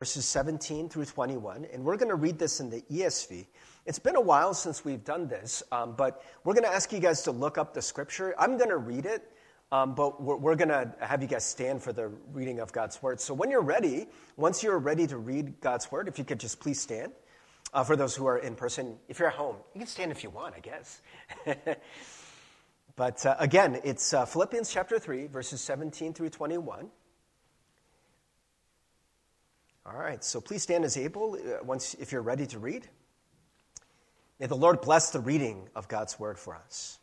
verses 17 through 21, and we're going to read this in the ESV. It's been a while since we've done this, but we're going to ask you guys to look up the scripture. I'm going to read it, but we're going to have you guys stand for the reading of God's word. So when you're ready, once you're ready to read God's word, if you could just please stand. For those who are in person, if you're at home, you can stand if you want, I guess. But again, it's Philippians chapter 3, verses 17 through 21. All right, so please stand as able if you're ready to read. May the Lord bless the reading of God's word for us.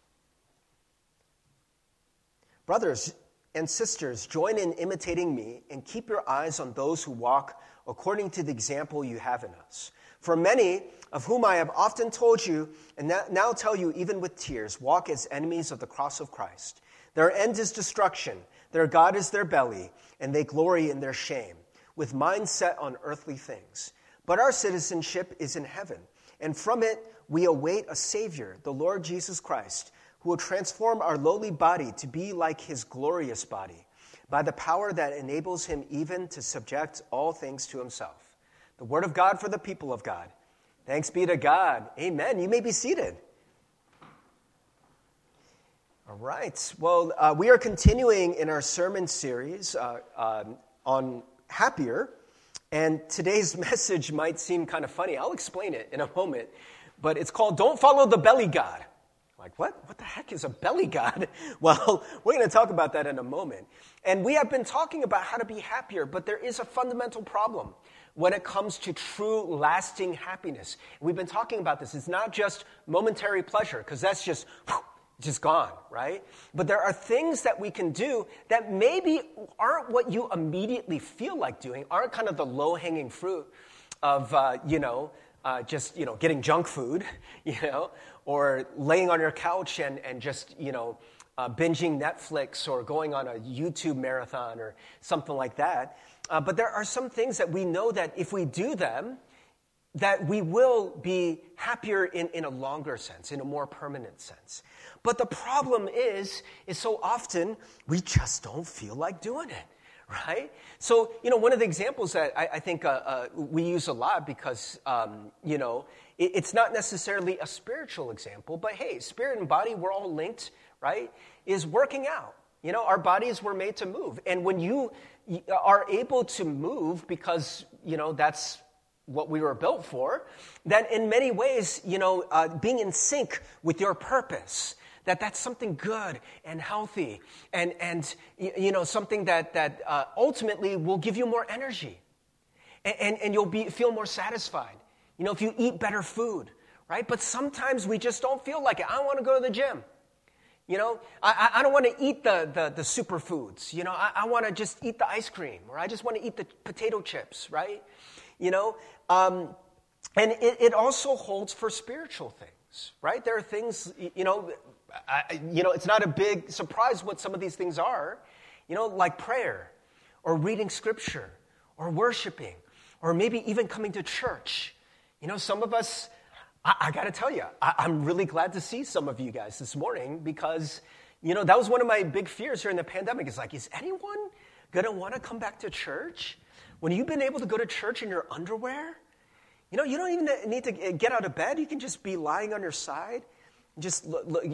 Brothers and sisters, join in imitating me and keep your eyes on those who walk according to the example you have in us. For many, of whom I have often told you, and now tell you even with tears, walk as enemies of the cross of Christ. Their end is destruction, their God is their belly, and they glory in their shame, with minds set on earthly things. But our citizenship is in heaven, and from it we await a Savior, the Lord Jesus Christ, who will transform our lowly body to be like his glorious body, by the power that enables him even to subject all things to himself. The word of God for the people of God. Thanks be to God. Amen. You may be seated. All right. Well, we are continuing in our sermon series on happier, and today's message might seem kind of funny. I'll explain it in a moment, but it's called Don't Follow the Belly God. Like, what? What the heck is a belly God? Well, we're going to talk about that in a moment. And we have been talking about how to be happier, but there is a fundamental problem when it comes to true, lasting happiness. We've been talking about this. It's not just momentary pleasure, because that's just gone, right? But there are things that we can do that maybe aren't what you immediately feel like doing, aren't kind of the low-hanging fruit of, getting junk food, or laying on your couch and just, binging Netflix or going on a YouTube marathon or something like that. But there are some things that we know that if we do them, that we will be happier in a longer sense, in a more permanent sense. But the problem is so often we just don't feel like doing it, right? So, one of the examples that I think we use a lot because, it's not necessarily a spiritual example, but hey, spirit and body, we're all linked, right, is working out. Our bodies were made to move. And when you are able to move because, that's what we were built for, then in many ways, being in sync with your purpose, that's something good and healthy and something that ultimately will give you more energy and you'll feel more satisfied, if you eat better food, right? But sometimes we just don't feel like it. I want to go to the gym. I don't want to eat the superfoods. I want to just eat the ice cream, or I just want to eat the potato chips, right? And it also holds for spiritual things, right? There are things, it's not a big surprise what some of these things are, like prayer, or reading scripture, or worshiping, or maybe even coming to church. Some of us. I got to tell you, I'm really glad to see some of you guys this morning because, that was one of my big fears during the pandemic. It's like, is anyone going to want to come back to church? When you've been able to go to church in your underwear, you don't even need to get out of bed. You can just be lying on your side, just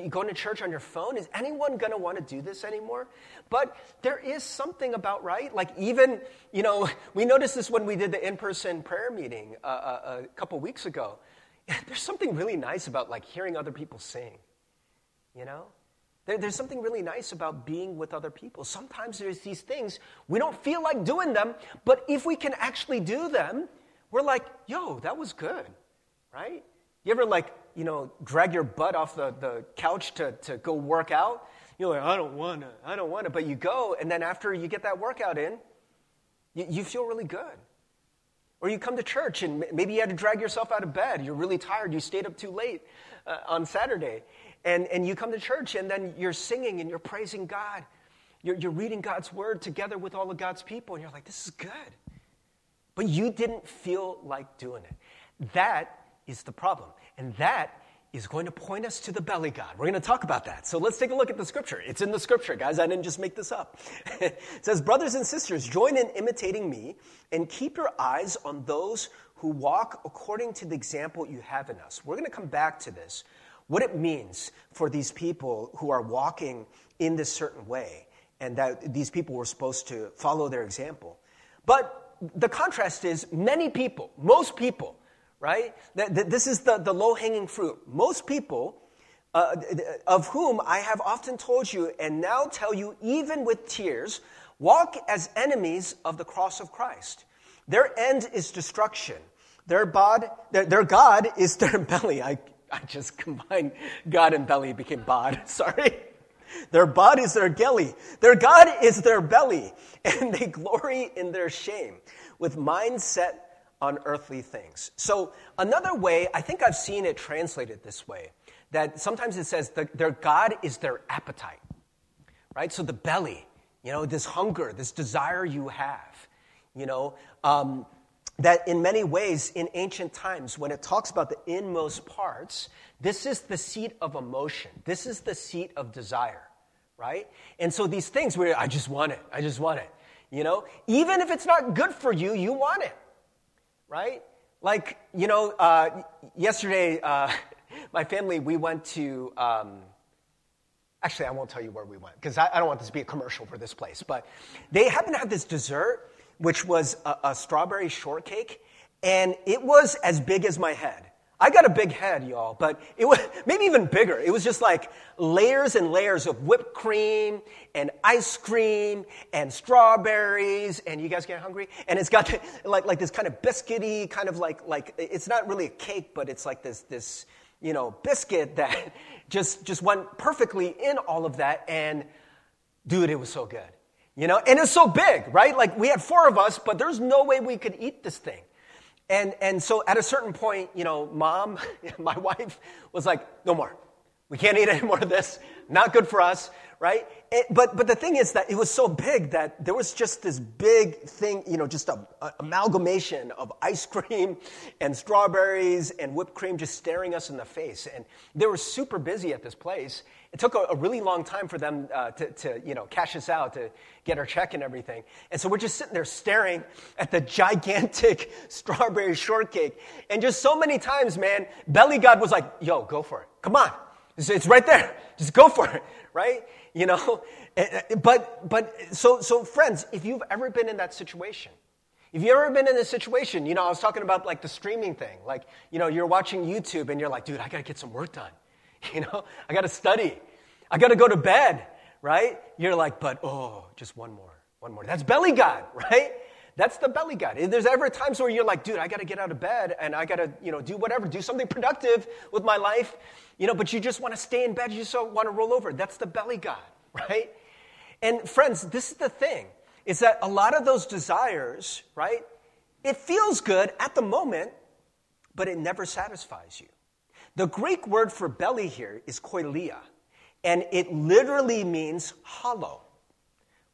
going to church on your phone. Is anyone going to want to do this anymore? But there is something about, right? Like even, we noticed this when we did the in-person prayer meeting a couple weeks ago. There's something really nice about, hearing other people sing, There's something really nice about being with other people. Sometimes there's these things, we don't feel like doing them, but if we can actually do them, we're like, yo, that was good, right? You ever, drag your butt off the couch to go work out? You're like, I don't want to, but you go, and then after you get that workout in, you feel really good. Or you come to church, and maybe you had to drag yourself out of bed. You're really tired. You stayed up too late on Saturday. And you come to church, and then you're singing, and you're praising God. You're reading God's word together with all of God's people, and you're like, this is good. But you didn't feel like doing it. That is the problem. And that is going to point us to the belly god. We're going to talk about that. So let's take a look at the scripture. It's in the scripture, guys. I didn't just make this up. It says, brothers and sisters, join in imitating me and keep your eyes on those who walk according to the example you have in us. We're going to come back to this, what it means for these people who are walking in this certain way and that these people were supposed to follow their example. But the contrast is many people, most people, right? This is the low-hanging fruit. Most people, of whom I have often told you and now tell you even with tears, walk as enemies of the cross of Christ. Their end is destruction. Their God is their belly. I just combined God and belly, became bod. Sorry. Their bod is their gelly. Their God is their belly. And they glory in their shame with minds set on earthly things. So another way, I think I've seen it translated this way, that sometimes it says their God is their appetite, right? So the belly, this hunger, this desire you have, that in many ways in ancient times, when it talks about the inmost parts, this is the seat of emotion. This is the seat of desire, right? And so these things where I just want it, even if it's not good for you, you want it, right? Like, yesterday, my family, we went to, actually, I won't tell you where we went because I don't want this to be a commercial for this place, but they happened to have this dessert, which was a strawberry shortcake, and it was as big as my head. I got a big head, y'all, but it was maybe even bigger. It was just like layers and layers of whipped cream and ice cream and strawberries, and you guys get hungry? And it's got like this kind of biscuity, kind of like it's not really a cake, but it's like this biscuit that just went perfectly in all of that, and dude, it was so good. And it's so big, right? Like we had four of us, but there's no way we could eat this thing. And so at a certain point, Mom, my wife, was like, no more. We can't eat any more of this. Not good for us, right? But the thing is that it was so big that there was just this big thing, just a amalgamation of ice cream and strawberries and whipped cream just staring us in the face. And they were super busy at this place. It took a really long time for them to cash us out, to get our check and everything. And so we're just sitting there staring at the gigantic strawberry shortcake. And just so many times, man, Belly God was like, yo, go for it. Come on. It's right there. Just go for it, right? But so friends, if you've ever been in that situation, I was talking about like the streaming thing. Like, you're watching YouTube and you're like, dude, I got to get some work done. I got to study. I got to go to bed, right? You're like, but just one more. That's belly God, right? That's the belly God. If there's ever times where you're like, dude, I got to get out of bed and I got to, do whatever, do something productive with my life, but you just want to stay in bed. You just want to roll over. That's the belly God, right? And friends, this is the thing, is that a lot of those desires, right, it feels good at the moment, but it never satisfies you. The Greek word for belly here is koilia, and it literally means hollow.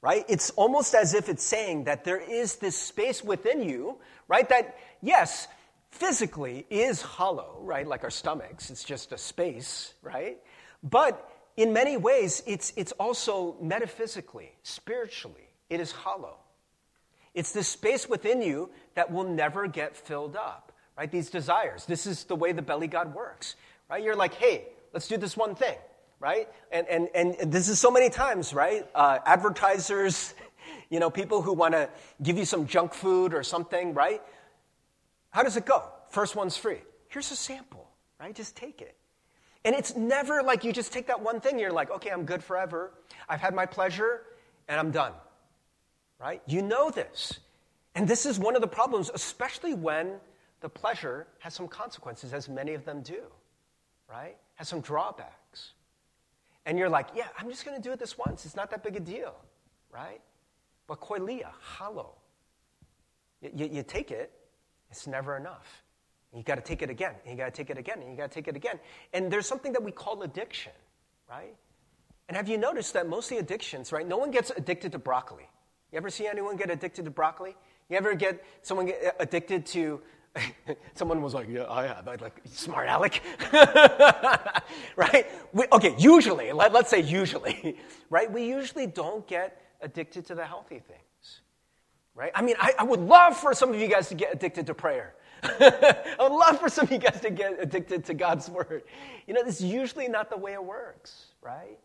Right? It's almost as if it's saying that there is this space within you, right? That, yes, physically is hollow, right? Like our stomachs, it's just a space, right? But in many ways, it's also metaphysically, spiritually, it is hollow. It's this space within you that will never get filled up, right? These desires. This is the way the belly god works, right? You're like, hey, let's do this one thing. Right? And this is so many times, right? Advertisers, people who want to give you some junk food or something, right? How does it go? First one's free. Here's a sample, right? Just take it. And it's never like you just take that one thing. You're like, okay, I'm good forever. I've had my pleasure and I'm done, right? You know this. And this is one of the problems, especially when the pleasure has some consequences, as many of them do, right? Has some drawbacks. And you're like, yeah, I'm just going to do it this once. It's not that big a deal, right? But koilia, hollow. You take it, it's never enough. You got to take it again, and you got to take it again, and you got to take it again. And there's something that we call addiction, right? And have you noticed that mostly addictions, right? No one gets addicted to broccoli. You ever see anyone get addicted to broccoli? You ever get someone get addicted to Someone was like, yeah, I have. I'd like, smart Alec. Right? Usually, let's say usually, right? We usually don't get addicted to the healthy things, right? I mean, I would love for some of you guys to get addicted to prayer. I would love for some of you guys to get addicted to God's word. You know, this is usually not the way it works, right?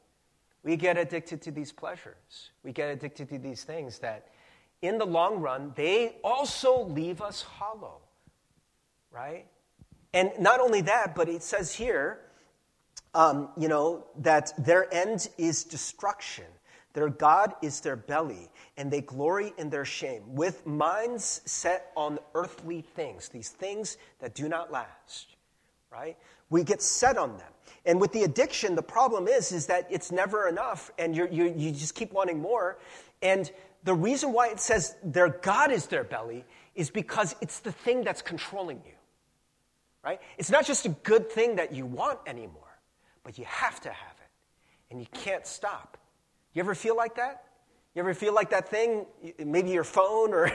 We get addicted to these pleasures. We get addicted to these things that in the long run, they also leave us hollow, right? And not only that, but it says here, that their end is destruction. Their God is their belly, and they glory in their shame, with minds set on earthly things, these things that do not last, right? We get set on them. And with the addiction, the problem is that it's never enough, and you just keep wanting more. And the reason why it says their God is their belly is because it's the thing that's controlling you, right? It's not just a good thing that you want anymore, but you have to have it, and you can't stop. You ever feel like that? You ever feel like that thing, maybe your phone or,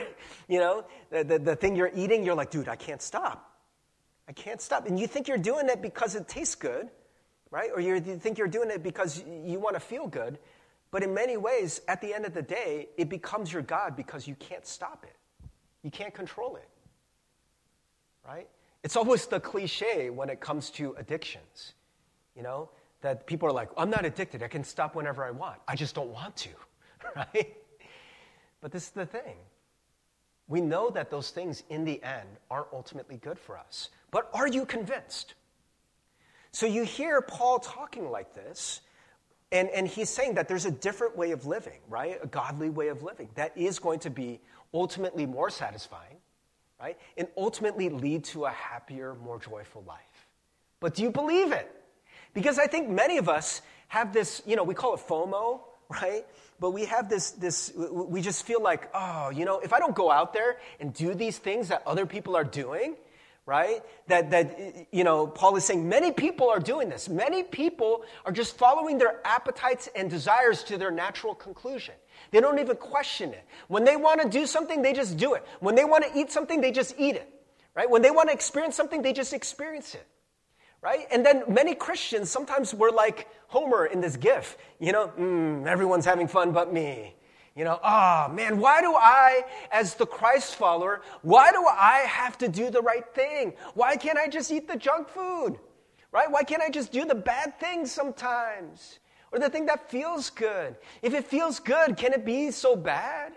the thing you're eating, you're like, dude, I can't stop. I can't stop. And you think you're doing it because it tastes good, right? Or you think you're doing it because you want to feel good. But in many ways, at the end of the day, it becomes your God because you can't stop it. You can't control it, right? It's always the cliche when it comes to addictions, that people are like, I'm not addicted. I can stop whenever I want. I just don't want to, right? But this is the thing. We know that those things in the end aren't ultimately good for us. But are you convinced? So you hear Paul talking like this, and he's saying that there's a different way of living, right? A godly way of living that is going to be ultimately more satisfying, right? And ultimately lead to a happier, more joyful life. But do you believe it? Because I think many of us have this, we call it FOMO, right? But we have this we just feel like, oh, if I don't go out there and do these things that other people are doing, right? That Paul is saying many people are doing this. Many people are just following their appetites and desires to their natural conclusion. They don't even question it. When they want to do something, they just do it. When they want to eat something, they just eat it, right? When they want to experience something, they just experience it. Right? And then many Christians, sometimes we're like Homer in this GIF, everyone's having fun but me. Why do I, as the Christ follower, why do I have to do the right thing? Why can't I just eat the junk food? Right? Why can't I just do the bad things sometimes? Or the thing that feels good? If it feels good, can it be so bad?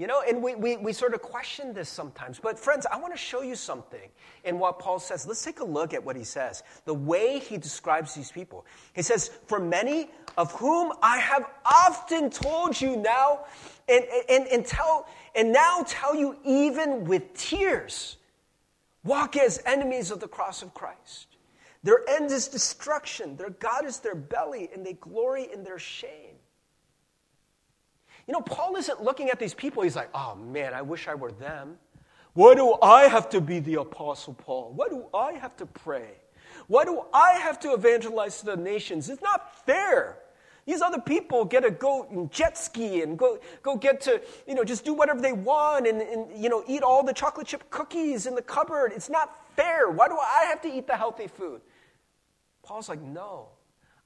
And we sort of question this sometimes. But friends, I want to show you something in what Paul says. Let's take a look at what he says, the way he describes these people. He says, for many of whom I have often told you now and now tell you even with tears, walk as enemies of the cross of Christ. Their end is destruction. Their God is their belly, and they glory in their shame. Paul isn't looking at these people. He's like, oh, man, I wish I were them. Why do I have to be the Apostle Paul? Why do I have to pray? Why do I have to evangelize to the nations? It's not fair. These other people get to go and jet ski and go get to, just do whatever they want and eat all the chocolate chip cookies in the cupboard. It's not fair. Why do I have to eat the healthy food? Paul's like, no,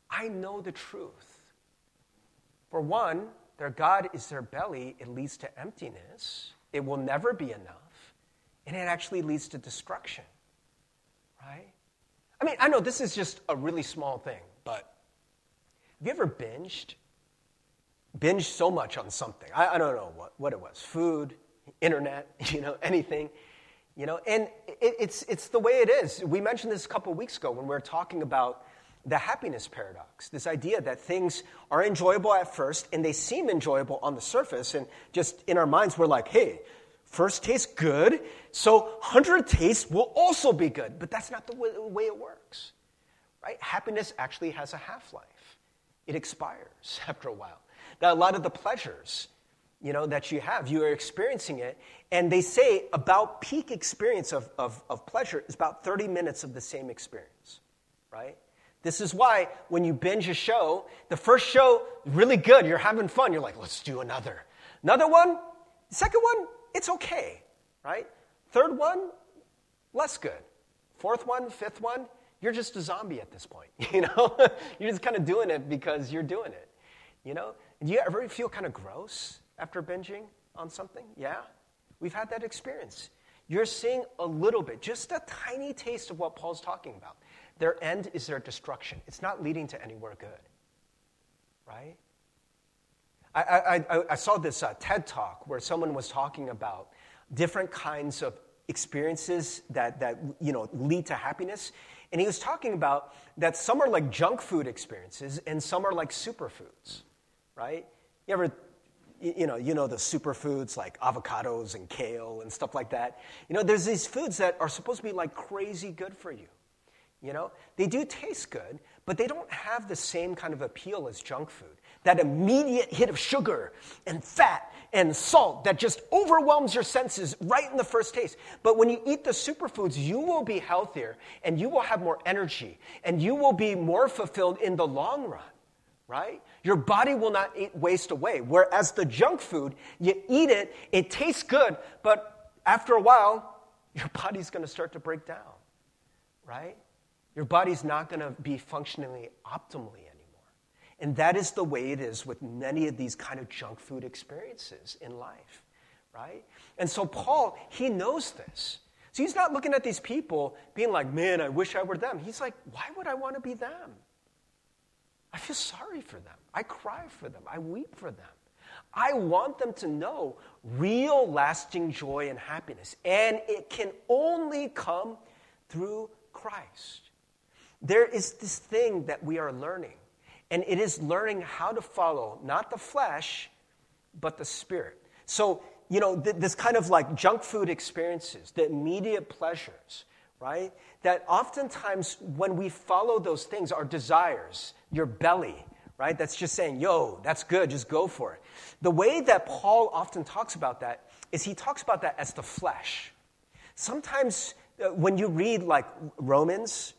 I know the truth. For one, their God is their belly. It leads to emptiness. It will never be enough. And it actually leads to destruction, right? I mean, I know this is just a really small thing, but have you ever binged? Binged so much on something. I don't know what it was. Food, internet, anything. And it's the way it is. We mentioned this a couple weeks ago when we were talking about the happiness paradox, this idea that things are enjoyable at first, and they seem enjoyable on the surface, and just in our minds we're like, hey, first tastes good, so 100 tastes will also be good. But that's not the way it works, right? Happiness actually has a half-life. It expires after a while. Now, a lot of the pleasures, that you have, you are experiencing it, and they say about peak experience of pleasure is about 30 minutes of the same experience, right? This is why when you binge a show, the first show, really good, you're having fun. You're like, let's do another. Another one, second one, it's okay, right? Third one, less good. Fourth one, fifth one, you're just a zombie at this point, you know? You're just kind of doing it because you're doing it, you know? And do you ever feel kind of gross after binging on something? Yeah? We've had that experience. You're seeing a little bit, just a tiny taste of what Paul's talking about. Their end is their destruction. It's not leading to anywhere good, right? I saw this TED Talk where someone was talking about different kinds of experiences that you know lead to happiness. And he was talking about that some are like junk food experiences and some are like superfoods, right? You ever... You know the superfoods like avocados and kale and stuff like that. You know, there's these foods that are supposed to be like crazy good for you. You know, they do taste good, but they don't have the same kind of appeal as junk food. That immediate hit of sugar and fat and salt that just overwhelms your senses right in the first taste. But when you eat the superfoods, you will be healthier and you will have more energy and you will be more fulfilled in the long run. Right? Your body will not waste away. Whereas the junk food, you eat it, it tastes good, but after a while, your body's going to start to break down, right? Your body's not going to be functioning optimally anymore. And that is the way it is with many of these kind of junk food experiences in life, right? And so Paul, he knows this. So he's not looking at these people being like, man, I wish I were them. He's like, why would I want to be them? I feel sorry for them. I cry for them. I weep for them. I want them to know real lasting joy and happiness. And it can only come through Christ. There is this thing that we are learning. And it is learning how to follow, not the flesh, but the Spirit. So, you know, this kind of like junk food experiences, the immediate pleasures, right? That oftentimes when we follow those things, our desires, your belly, right? That's just saying, yo, that's good, just go for it. The way that Paul often talks about that is he talks about that as the flesh. Sometimes when you read like Romans,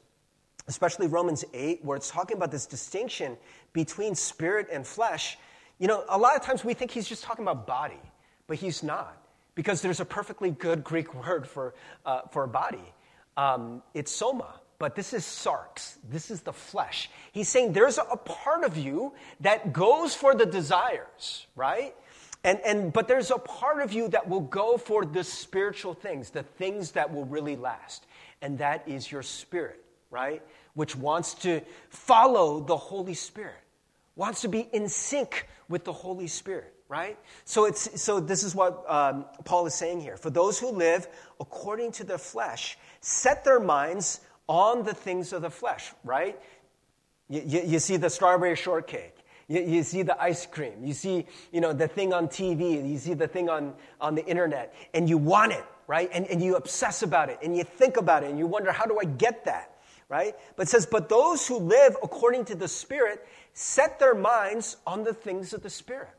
especially Romans 8, where it's talking about this distinction between spirit and flesh, you know, a lot of times we think he's just talking about body, but he's not, because there's a perfectly good Greek word for a body. It's soma, but this is sarx. This is the flesh. He's saying there's a part of you that goes for the desires, right? But there's a part of you that will go for the spiritual things, the things that will really last. And that is your spirit, right? Which wants to follow the Holy Spirit, wants to be in sync with the Holy Spirit, right? So this is what Paul is saying here. For those who live according to the flesh, set their minds on the things of the flesh, right? You see the strawberry shortcake. You see the ice cream. You see, you know, the thing on TV. You see the thing on the internet. And you want it, right? And you obsess about it. And you think about it. And you wonder, how do I get that, right? But it says, but those who live according to the Spirit set their minds on the things of the Spirit.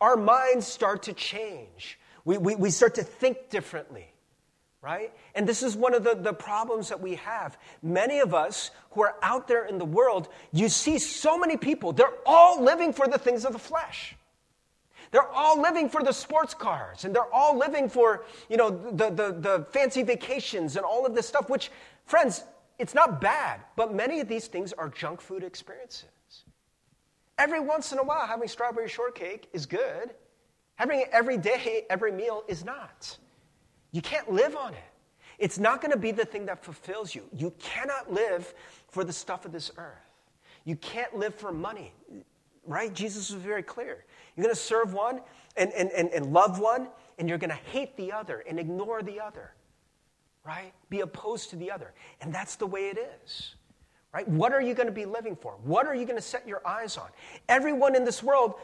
Our minds start to change. We start to think differently. Right? And this is one of the problems that we have. Many of us who are out there in the world, you see so many people, they're all living for the things of the flesh. They're all living for the sports cars, and they're all living for, you know, the fancy vacations and all of this stuff, which, friends, it's not bad, but many of these things are junk food experiences. Every once in a while, having strawberry shortcake is good. Having it every day, every meal is not. You can't live on it. It's not going to be the thing that fulfills you. You cannot live for the stuff of this earth. You can't live for money, right? Jesus was very clear. You're going to serve one and love one, and you're going to hate the other and ignore the other, right? Be opposed to the other. And that's the way it is, right? What are you going to be living for? What are you going to set your eyes on? Everyone in this world,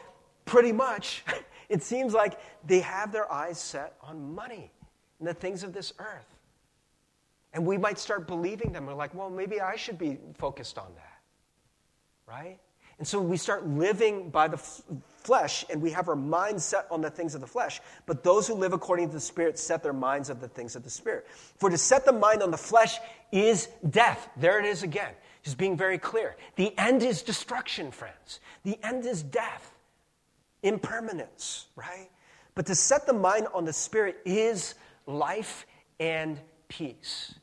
pretty much, it seems like they have their eyes set on money and the things of this earth. And we might start believing them. We're like, well, maybe I should be focused on that, right? And so we start living by the flesh, and we have our minds set on the things of the flesh. But those who live according to the Spirit set their minds on the things of the Spirit. For to set the mind on the flesh is death. There it is again. Just being very clear. The end is destruction, friends. The end is death. Impermanence, right? But to set the mind on the Spirit is life and peace.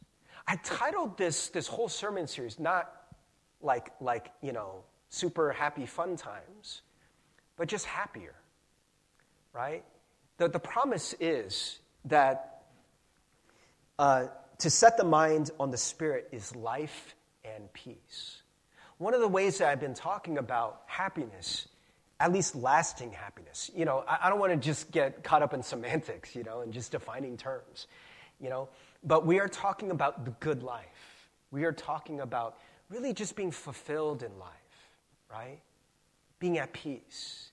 I titled this whole sermon series not like you know, super happy fun times, but just happier, right? The promise is that to set the mind on the Spirit is life and peace. One of the ways that I've been talking about happiness, at least lasting happiness, you know, I don't want to just get caught up in semantics, you know, and just defining terms, you know, but we are talking about the good life. We are talking about really just being fulfilled in life, right? Being at peace.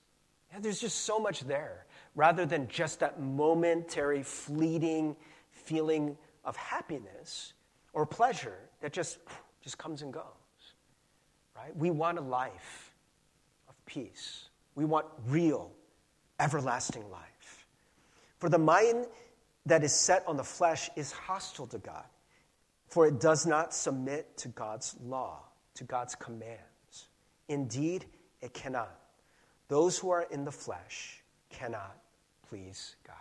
Yeah, there's just so much there, rather than just that momentary, fleeting feeling of happiness or pleasure that just comes and goes, right? We want a life of peace. We want real, everlasting life. For the mind that is set on the flesh is hostile to God, for it does not submit to God's law, to God's commands. Indeed, it cannot. Those who are in the flesh cannot please God.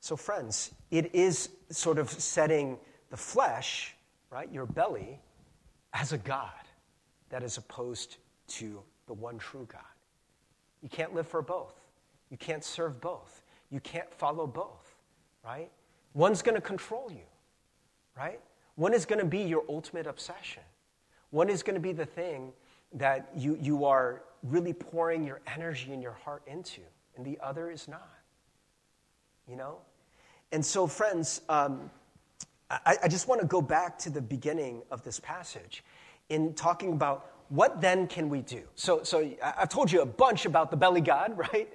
So friends, it is sort of setting the flesh, right, your belly, as a god that is opposed to the one true God. You can't live for both. You can't serve both. You can't follow both, right? One's going to control you, right? One is going to be your ultimate obsession. One is going to be the thing that you are really pouring your energy and your heart into, and the other is not, you know? And so, friends, I just want to go back to the beginning of this passage in talking about what then can we do. So I've told you a bunch about the belly god, right?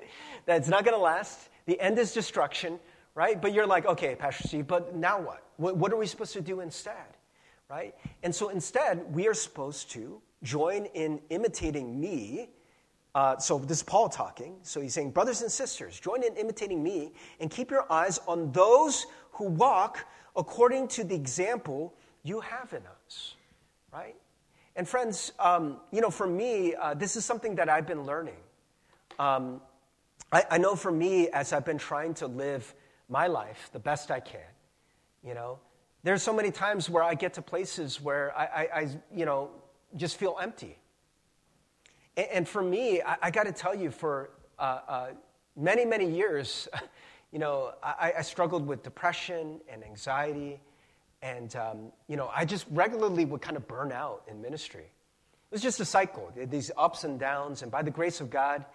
That it's not going to last. The end is destruction, right? But you're like, okay, Pastor Steve, but now what? What are we supposed to do instead, right? And so instead, we are supposed to join in imitating me. So this is Paul talking. So he's saying, brothers and sisters, join in imitating me and keep your eyes on those who walk according to the example you have in us, right? And friends, you know, for me, this is something that I've been learning. I know for me, as I've been trying to live my life the best I can, you know, there's so many times where I get to places where I you know, just feel empty. And for me, I got to tell you, for many, many years, you know, I struggled with depression and anxiety. And, you know, I just regularly would kind of burn out in ministry. It was just a cycle, these ups and downs. And by the grace of God,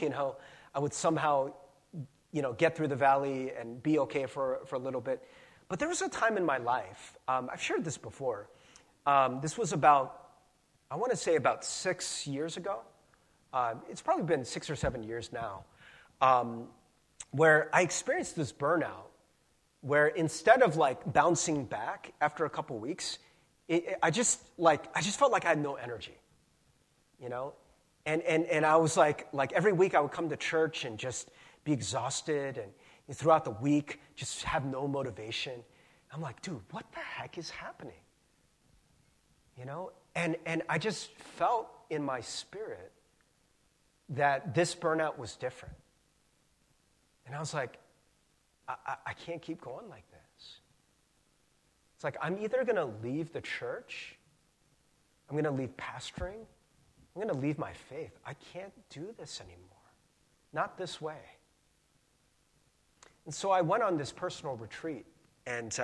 you know, I would somehow, you know, get through the valley and be okay for a little bit. But there was a time in my life, I've shared this before, this was about, I want to say about 6 years ago. It's probably been 6 or 7 years now, where I experienced this burnout, where instead of like bouncing back after a couple weeks, I just felt like I had no energy, you know? And I was like every week I would come to church and just be exhausted, and throughout the week just have no motivation. I'm like, dude, what the heck is happening? You know? And I just felt in my spirit that this burnout was different. And I was like, I can't keep going like this. It's like, I'm either going to leave the church, I'm going to leave pastoring, I'm going to leave my faith. I can't do this anymore. Not this way. And so I went on this personal retreat, and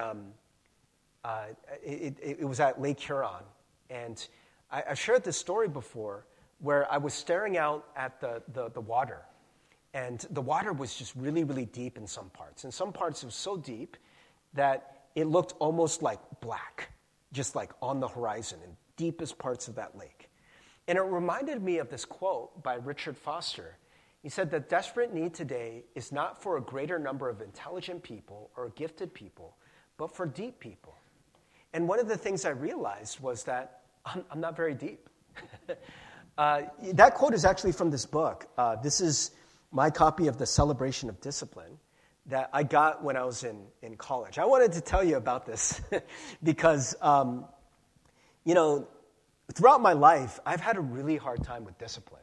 it was at Lake Huron. And I shared this story before where I was staring out at the water. And the water was just really, really deep in some parts. In some parts, it was so deep that it looked almost like black, just like on the horizon in deepest parts of that lake. And it reminded me of this quote by Richard Foster. He said, "The desperate need today is not for a greater number of intelligent people or gifted people, but for deep people." And one of the things I realized was that I'm not very deep. That quote is actually from this book. This is my copy of The Celebration of Discipline that I got when I was in college. I wanted to tell you about this because, you know, throughout my life, I've had a really hard time with discipline.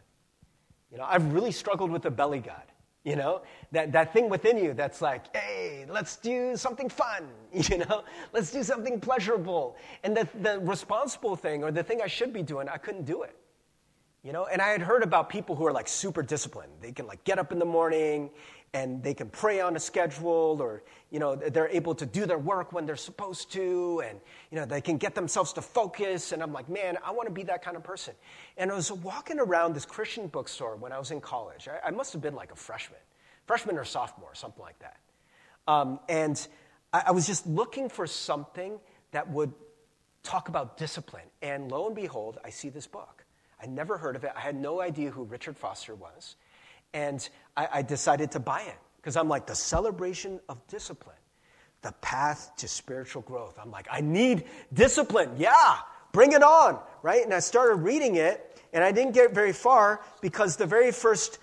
You know, I've really struggled with the belly god. you know, that thing within you that's like, hey, let's do something fun, you know, let's do something pleasurable. And the responsible thing, or the thing I should be doing, I couldn't do it, you know. And I had heard about people who are like super disciplined. They can like get up in the morning and they can pray on a schedule, or, you know, they're able to do their work when they're supposed to, and, you know, they can get themselves to focus. And I'm like, man, I want to be that kind of person. And I was walking around this Christian bookstore when I was in college. I must have been like a freshman or sophomore, something like that. And I was just looking for something that would talk about discipline. And lo and behold, I see this book. I never heard of it. I had no idea who Richard Foster was. And I decided to buy it because I'm like, The Celebration of Discipline, The Path to Spiritual Growth. I'm like, I need discipline. Yeah, bring it on, right? And I started reading it, and I didn't get very far because the very first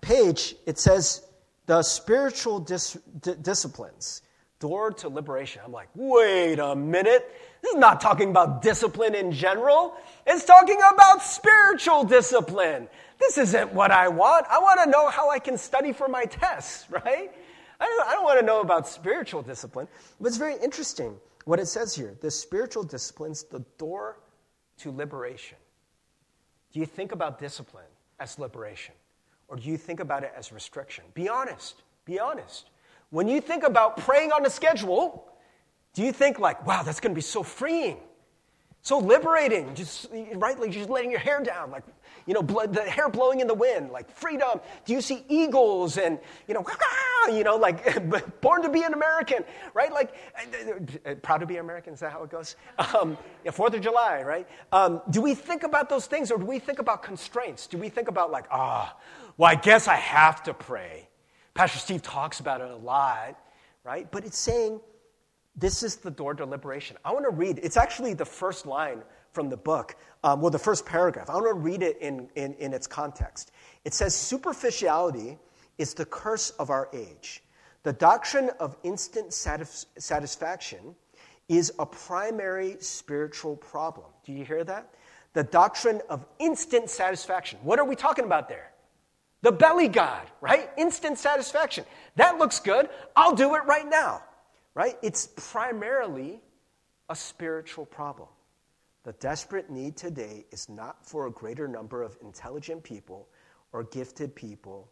page, it says, the spiritual disciplines, door to liberation. I'm like, wait a minute. This is not talking about discipline in general. It's talking about spiritual discipline. This isn't what I want. I want to know how I can study for my tests, right? I don't want to know about spiritual discipline. But it's very interesting what it says here. The spiritual discipline's the door to liberation. Do you think about discipline as liberation? Or do you think about it as restriction? Be honest. Be honest. When you think about praying on a schedule, do you think like, wow, that's going to be so freeing, so liberating, just right, like just letting your hair down, like, you know, the hair blowing in the wind, like freedom? Do you see eagles and, you know, you know, like born to be an American, right? Like proud to be American, is that how it goes? 4th of July, right? Do we think about those things, or do we think about constraints? Do we think about like, well, I guess I have to pray. Pastor Steve talks about it a lot, right? But it's saying, this is the door to liberation. I want to read, it's actually the first line from the book, the first paragraph. I want to read it in its context. It says, superficiality is the curse of our age. The doctrine of instant satisfaction is a primary spiritual problem. Do you hear that? The doctrine of instant satisfaction. What are we talking about there? The belly god, right? Instant satisfaction. That looks good. I'll do it right now. Right? It's primarily a spiritual problem. The desperate need today is not for a greater number of intelligent people or gifted people,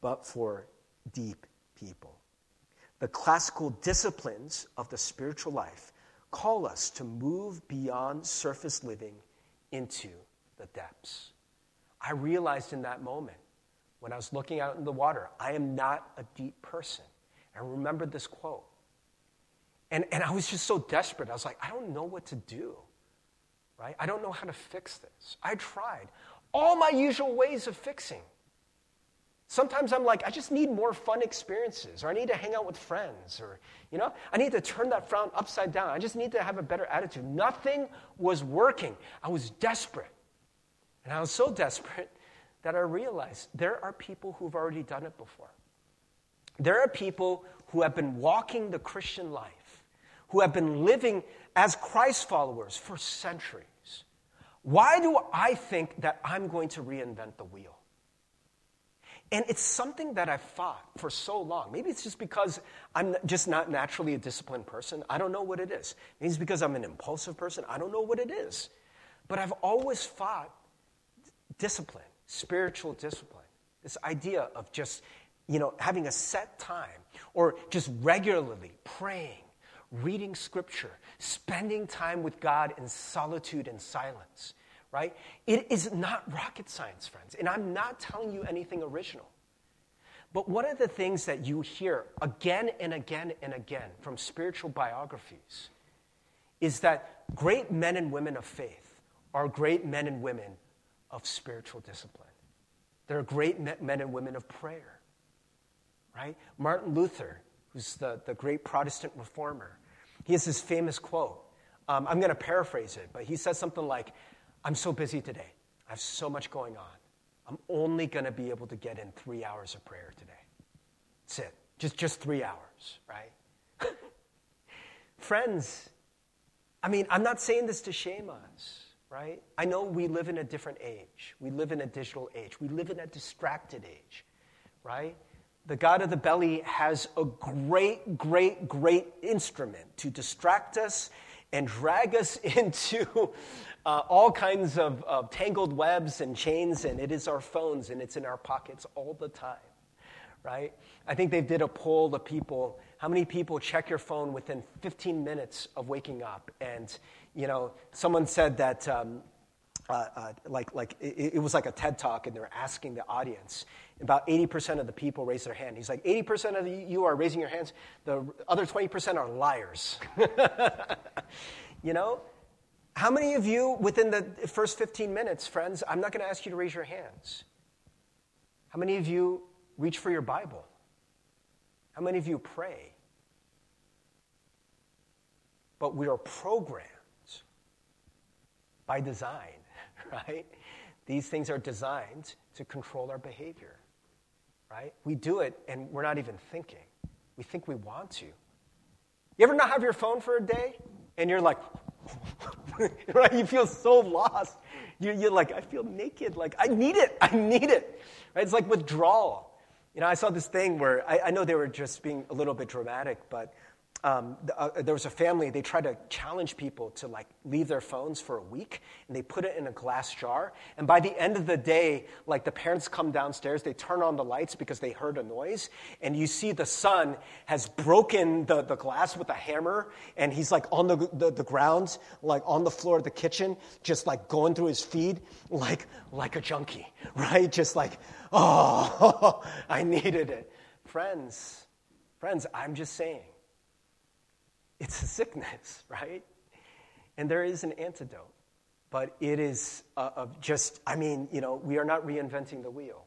but for deep people. The classical disciplines of the spiritual life call us to move beyond surface living into the depths. I realized in that moment, when I was looking out in the water, I am not a deep person. I remembered this quote. And I was just so desperate. I was like, I don't know what to do, right? I don't know how to fix this. I tried all my usual ways of fixing. Sometimes I'm like, I just need more fun experiences, or I need to hang out with friends, or, you know, I need to turn that frown upside down. I just need to have a better attitude. Nothing was working. I was desperate. And I was so desperate that I realized there are people who've already done it before. There are people who have been walking the Christian life, who have been living as Christ followers for centuries. Why do I think that I'm going to reinvent the wheel? And it's something that I've fought for so long. Maybe it's just because I'm just not naturally a disciplined person. I don't know what it is. Maybe it's because I'm an impulsive person. I don't know what it is. But I've always fought discipline, spiritual discipline, this idea of just, you know, having a set time, or just regularly praying, reading scripture, spending time with God in solitude and silence, right? It is not rocket science, friends, and I'm not telling you anything original. But one of the things that you hear again and again and again from spiritual biographies is that great men and women of faith are great men and women of spiritual discipline. They're great men and women of prayer. Right? Martin Luther, who's the great Protestant reformer, he has this famous quote. I'm going to paraphrase it, but he says something like, I'm so busy today. I have so much going on. I'm only going to be able to get in 3 hours of prayer today. That's it. Just 3 hours, right? Friends, I mean, I'm not saying this to shame us, right? I know we live in a different age. We live in a digital age. We live in a distracted age. right? The god of the belly has a great, great, great instrument to distract us and drag us into all kinds of tangled webs and chains, and it is our phones, and it's in our pockets all the time, right? I think they did a poll of people. How many people check your phone within 15 minutes of waking up? And, you know, someone said that it was like a TED Talk, and they were asking the audience. About 80% of the people raise their hand. He's like, 80% of you are raising your hands. The other 20% are liars. You know? How many of you, within the first 15 minutes, friends, I'm not going to ask you to raise your hands. How many of you reach for your Bible? How many of you pray? But we are programmed by design, right? These things are designed to control our behavior, right? We do it, and we're not even thinking. We think we want to. You ever not have your phone for a day, and you're like, right? You feel so lost. You're like, I feel naked. Like, I need it. Right? It's like withdrawal. You know, I saw this thing where, I know they were just being a little bit dramatic, but there was a family, they tried to challenge people to, like, leave their phones for a week, and they put it in a glass jar. And by the end of the day, like, the parents come downstairs, they turn on the lights because they heard a noise, and you see the son has broken the glass with a hammer, and he's, like, on the ground, like, on the floor of the kitchen, just, like, going through his feed like a junkie, right? Just like, oh, I needed it. Friends, I'm just saying. It's a sickness, right? And there is an antidote. But it is we are not reinventing the wheel.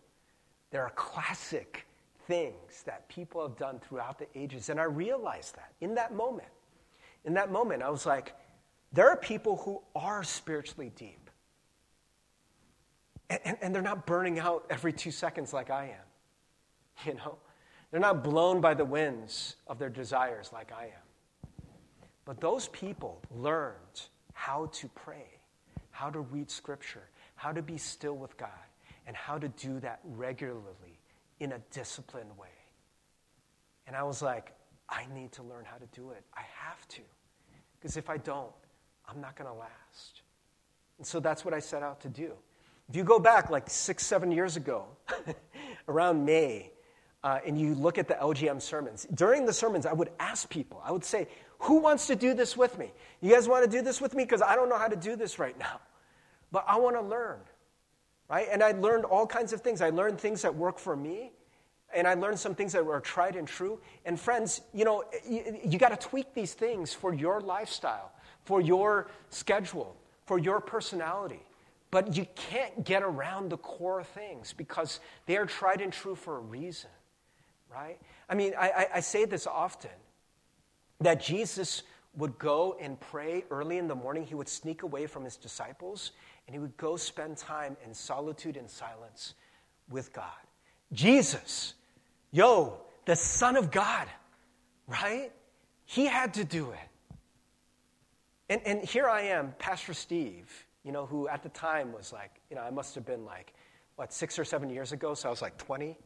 There are classic things that people have done throughout the ages. And I realized that in that moment, I was like, there are people who are spiritually deep. And they're not burning out every 2 seconds like I am, you know? They're not blown by the winds of their desires like I am. But those people learned how to pray, how to read Scripture, how to be still with God, and how to do that regularly in a disciplined way. And I was like, I need to learn how to do it. I have to. Because if I don't, I'm not going to last. And so that's what I set out to do. If you go back like 6-7 years ago, around May, and you look at the LGM sermons, during the sermons, I would ask people, I would say, who wants to do this with me? You guys want to do this with me? Because I don't know how to do this right now. But I want to learn, right? And I learned all kinds of things. I learned things that work for me, and I learned some things that were tried and true. And friends, you know, you got to tweak these things for your lifestyle, for your schedule, for your personality. But you can't get around the core things because they are tried and true for a reason, right? I mean, I say this often, that Jesus would go and pray early in the morning. He would sneak away from his disciples, and he would go spend time in solitude and silence with God. Jesus, the Son of God, right? He had to do it. And here I am, Pastor Steve, you know, who at the time was like, you know, I must have been like, 6 or 7 years ago, so I was like 20.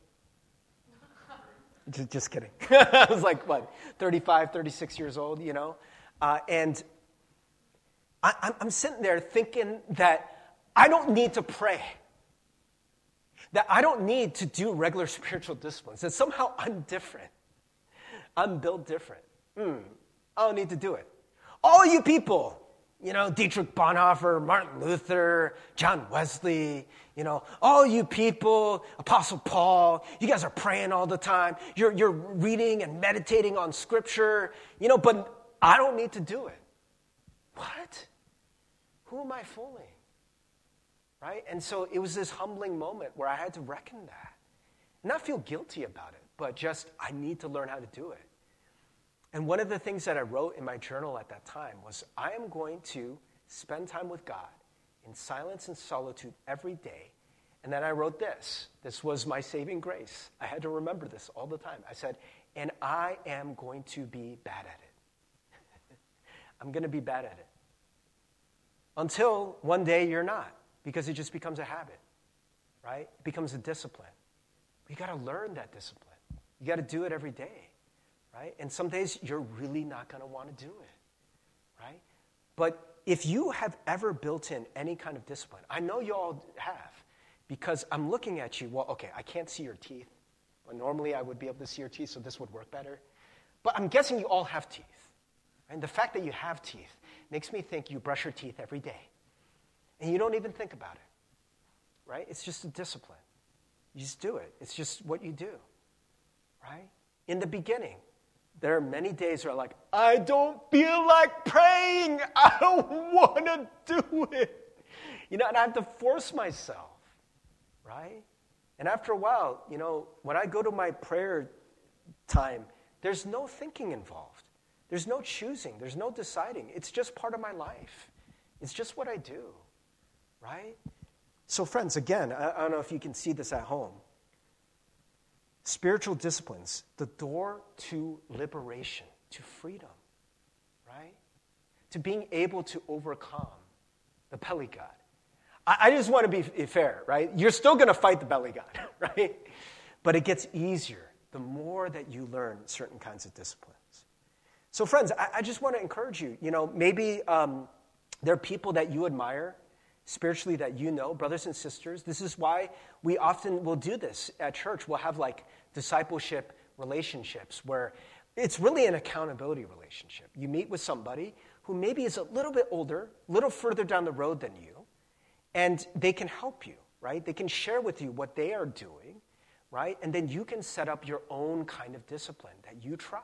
Just kidding. I was like, 35, 36 years old, you know? And I'm sitting there thinking that I don't need to pray, that I don't need to do regular spiritual disciplines, that somehow I'm different. I'm built different. I don't need to do it. All you people, you know, Dietrich Bonhoeffer, Martin Luther, John Wesley, you know, all you people, Apostle Paul, you guys are praying all the time. You're reading and meditating on Scripture, you know, but I don't need to do it. What? Who am I fooling? Right? And so it was this humbling moment where I had to reckon that. Not feel guilty about it, but just I need to learn how to do it. And one of the things that I wrote in my journal at that time was, I am going to spend time with God in silence and solitude every day. And then I wrote this. This was my saving grace. I had to remember this all the time. I said, and I am going to be bad at it. I'm going to be bad at it. Until one day you're not, because it just becomes a habit, right? It becomes a discipline. You got to learn that discipline. You got to do it every day, right? And some days you're really not going to want to do it, right? But if you have ever built in any kind of discipline, I know you all have, because I'm looking at you. Well, okay, I can't see your teeth. But normally I would be able to see your teeth, so this would work better. But I'm guessing you all have teeth. Right? And the fact that you have teeth makes me think you brush your teeth every day. And you don't even think about it, right? It's just a discipline. You just do it. It's just what you do, right? In the beginning, there are many days where I'm like, I don't feel like praying. I don't want to do it. You know, and I have to force myself, right? And after a while, you know, when I go to my prayer time, there's no thinking involved. There's no choosing. There's no deciding. It's just part of my life. It's just what I do, right? So friends, again, I don't know if you can see this at home. Spiritual disciplines, the door to liberation, to freedom, right? To being able to overcome the belly god. I just want to be fair, right? You're still going to fight the belly god, right? But it gets easier the more that you learn certain kinds of disciplines. So friends, I just want to encourage you. You know, maybe there are people that you admire spiritually that you know, brothers and sisters. This is why we often will do this at church. We'll have like discipleship relationships where it's really an accountability relationship. You meet with somebody who maybe is a little bit older, a little further down the road than you, and they can help you, right? They can share with you what they are doing, right? And then you can set up your own kind of discipline that you try,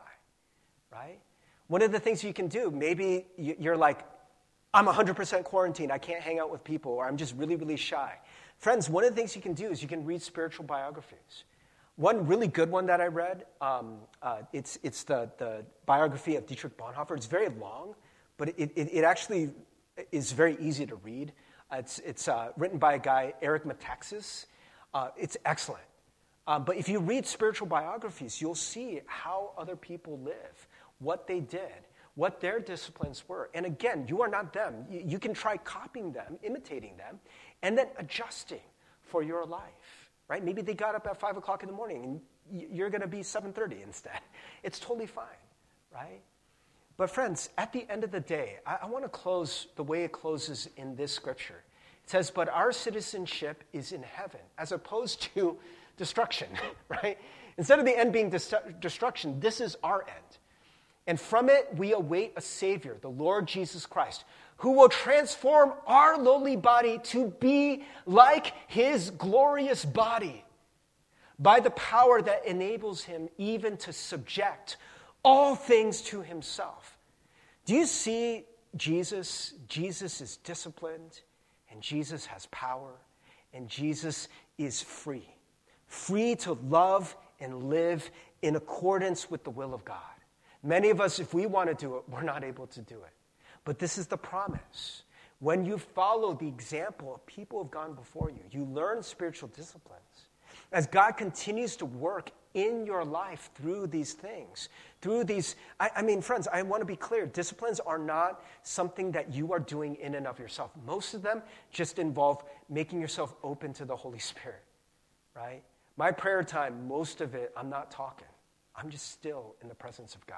right? One of the things you can do, maybe you're like, I'm 100% quarantined. I can't hang out with people, or I'm just really, really shy. Friends, one of the things you can do is you can read spiritual biographies. One really good one that I read, it's the biography of Dietrich Bonhoeffer. It's very long, but it actually is very easy to read. It's written by a guy, Eric Metaxas. It's excellent. But if you read spiritual biographies, you'll see how other people live, what they did, what their disciplines were. And again, you are not them. You can try copying them, imitating them, and then adjusting for your life, right? Maybe they got up at 5 o'clock in the morning, and you're going to be 7:30 instead. It's totally fine, right? But friends, at the end of the day, I want to close the way it closes in this scripture. It says, but our citizenship is in heaven, as opposed to destruction, right? Instead of the end being destruction, this is our end. And from it, we await a Savior, the Lord Jesus Christ, who will transform our lowly body to be like his glorious body by the power that enables him even to subject all things to himself. Do you see Jesus? Jesus is disciplined, and Jesus has power, and Jesus is free. Free to love and live in accordance with the will of God. Many of us, if we want to do it, we're not able to do it. But this is the promise. When you follow the example of people who have gone before you, you learn spiritual disciplines. As God continues to work in your life through these things, through these, I mean, friends, I want to be clear. Disciplines are not something that you are doing in and of yourself. Most of them just involve making yourself open to the Holy Spirit, right? My prayer time, most of it, I'm not talking. I'm just still in the presence of God.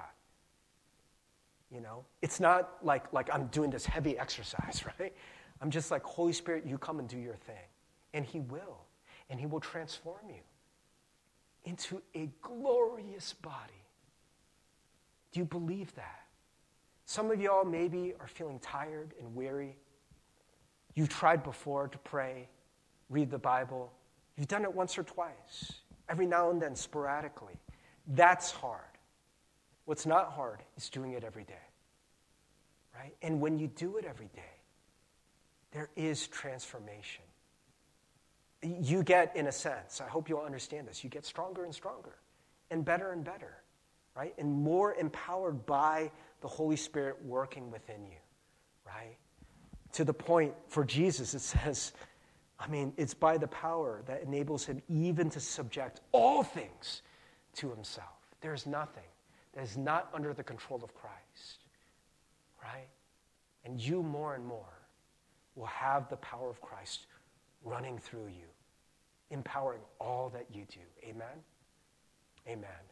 You know, it's not like I'm doing this heavy exercise, right? I'm just like, Holy Spirit, you come and do your thing. And he will. And he will transform you into a glorious body. Do you believe that? Some of y'all maybe are feeling tired and weary. You've tried before to pray, read the Bible. You've done it once or twice, every now and then sporadically. That's hard. What's not hard is doing it every day, right? And when you do it every day, there is transformation. You get, in a sense, I hope you'll understand this, you get stronger and stronger and better, right? And more empowered by the Holy Spirit working within you, right? To the point, for Jesus, it says, I mean, it's by the power that enables him even to subject all things to himself. There is nothing that is not under the control of Christ, right? And you more and more will have the power of Christ running through you empowering all that you do. Amen? Amen.